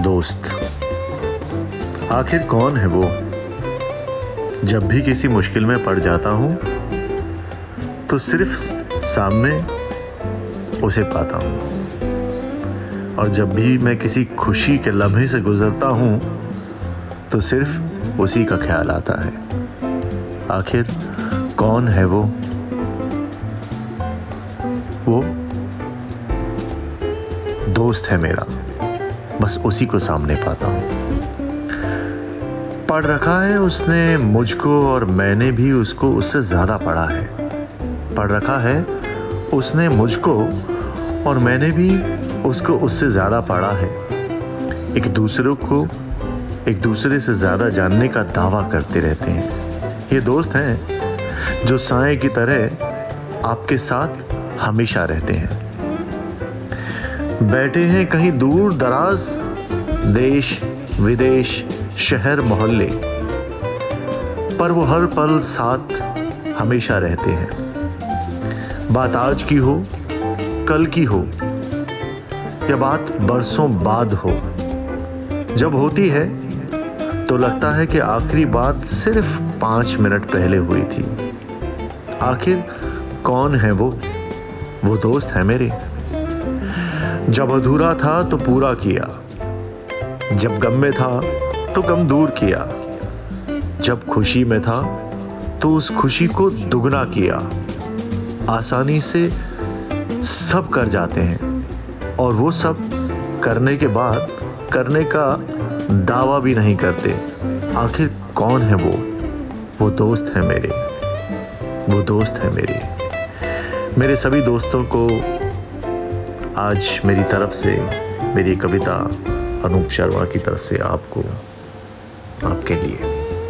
दोस्त आखिर कौन है वो? जब भी किसी मुश्किल में पड़ जाता हूँ तो सिर्फ सामने उसे पाता हूँ, और जब भी मैं किसी खुशी के लम्हे से गुजरता हूँ तो सिर्फ उसी का ख्याल आता है। आखिर कौन है वो? वो दोस्त है मेरा, बस उसी को सामने पाता हूँ। पढ़ रखा है उसने मुझको और मैंने भी उसको उससे ज़्यादा पढ़ा है। पढ़ रखा है उसने मुझको और मैंने भी उसको उससे ज़्यादा पढ़ा है। एक दूसरे को एक दूसरे से ज़्यादा जानने का दावा करते रहते हैं। ये दोस्त हैं जो साए की तरह आपके साथ हमेशा रहते हैं। बैठे हैं कहीं दूर दराज देश विदेश शहर मोहल्ले पर, वो हर पल साथ हमेशा रहते हैं। बात आज की हो, कल की हो, या बात बरसों बाद हो, जब होती है तो लगता है कि आखिरी बात सिर्फ 5 मिनट पहले हुई थी। आखिर कौन है वो दोस्त है मेरे। जब अधूरा था तो पूरा किया, जब गम में था तो गम दूर किया, जब खुशी में था तो उस खुशी को दुगना किया। आसानी से सब कर जाते हैं और वो सब करने के बाद करने का दावा भी नहीं करते। आखिर कौन है वो दोस्त है मेरे। वो दोस्त है मेरे सभी दोस्तों को आज मेरी तरफ से, मेरी कविता अनूप शर्मा की तरफ से आपको, आपके लिए।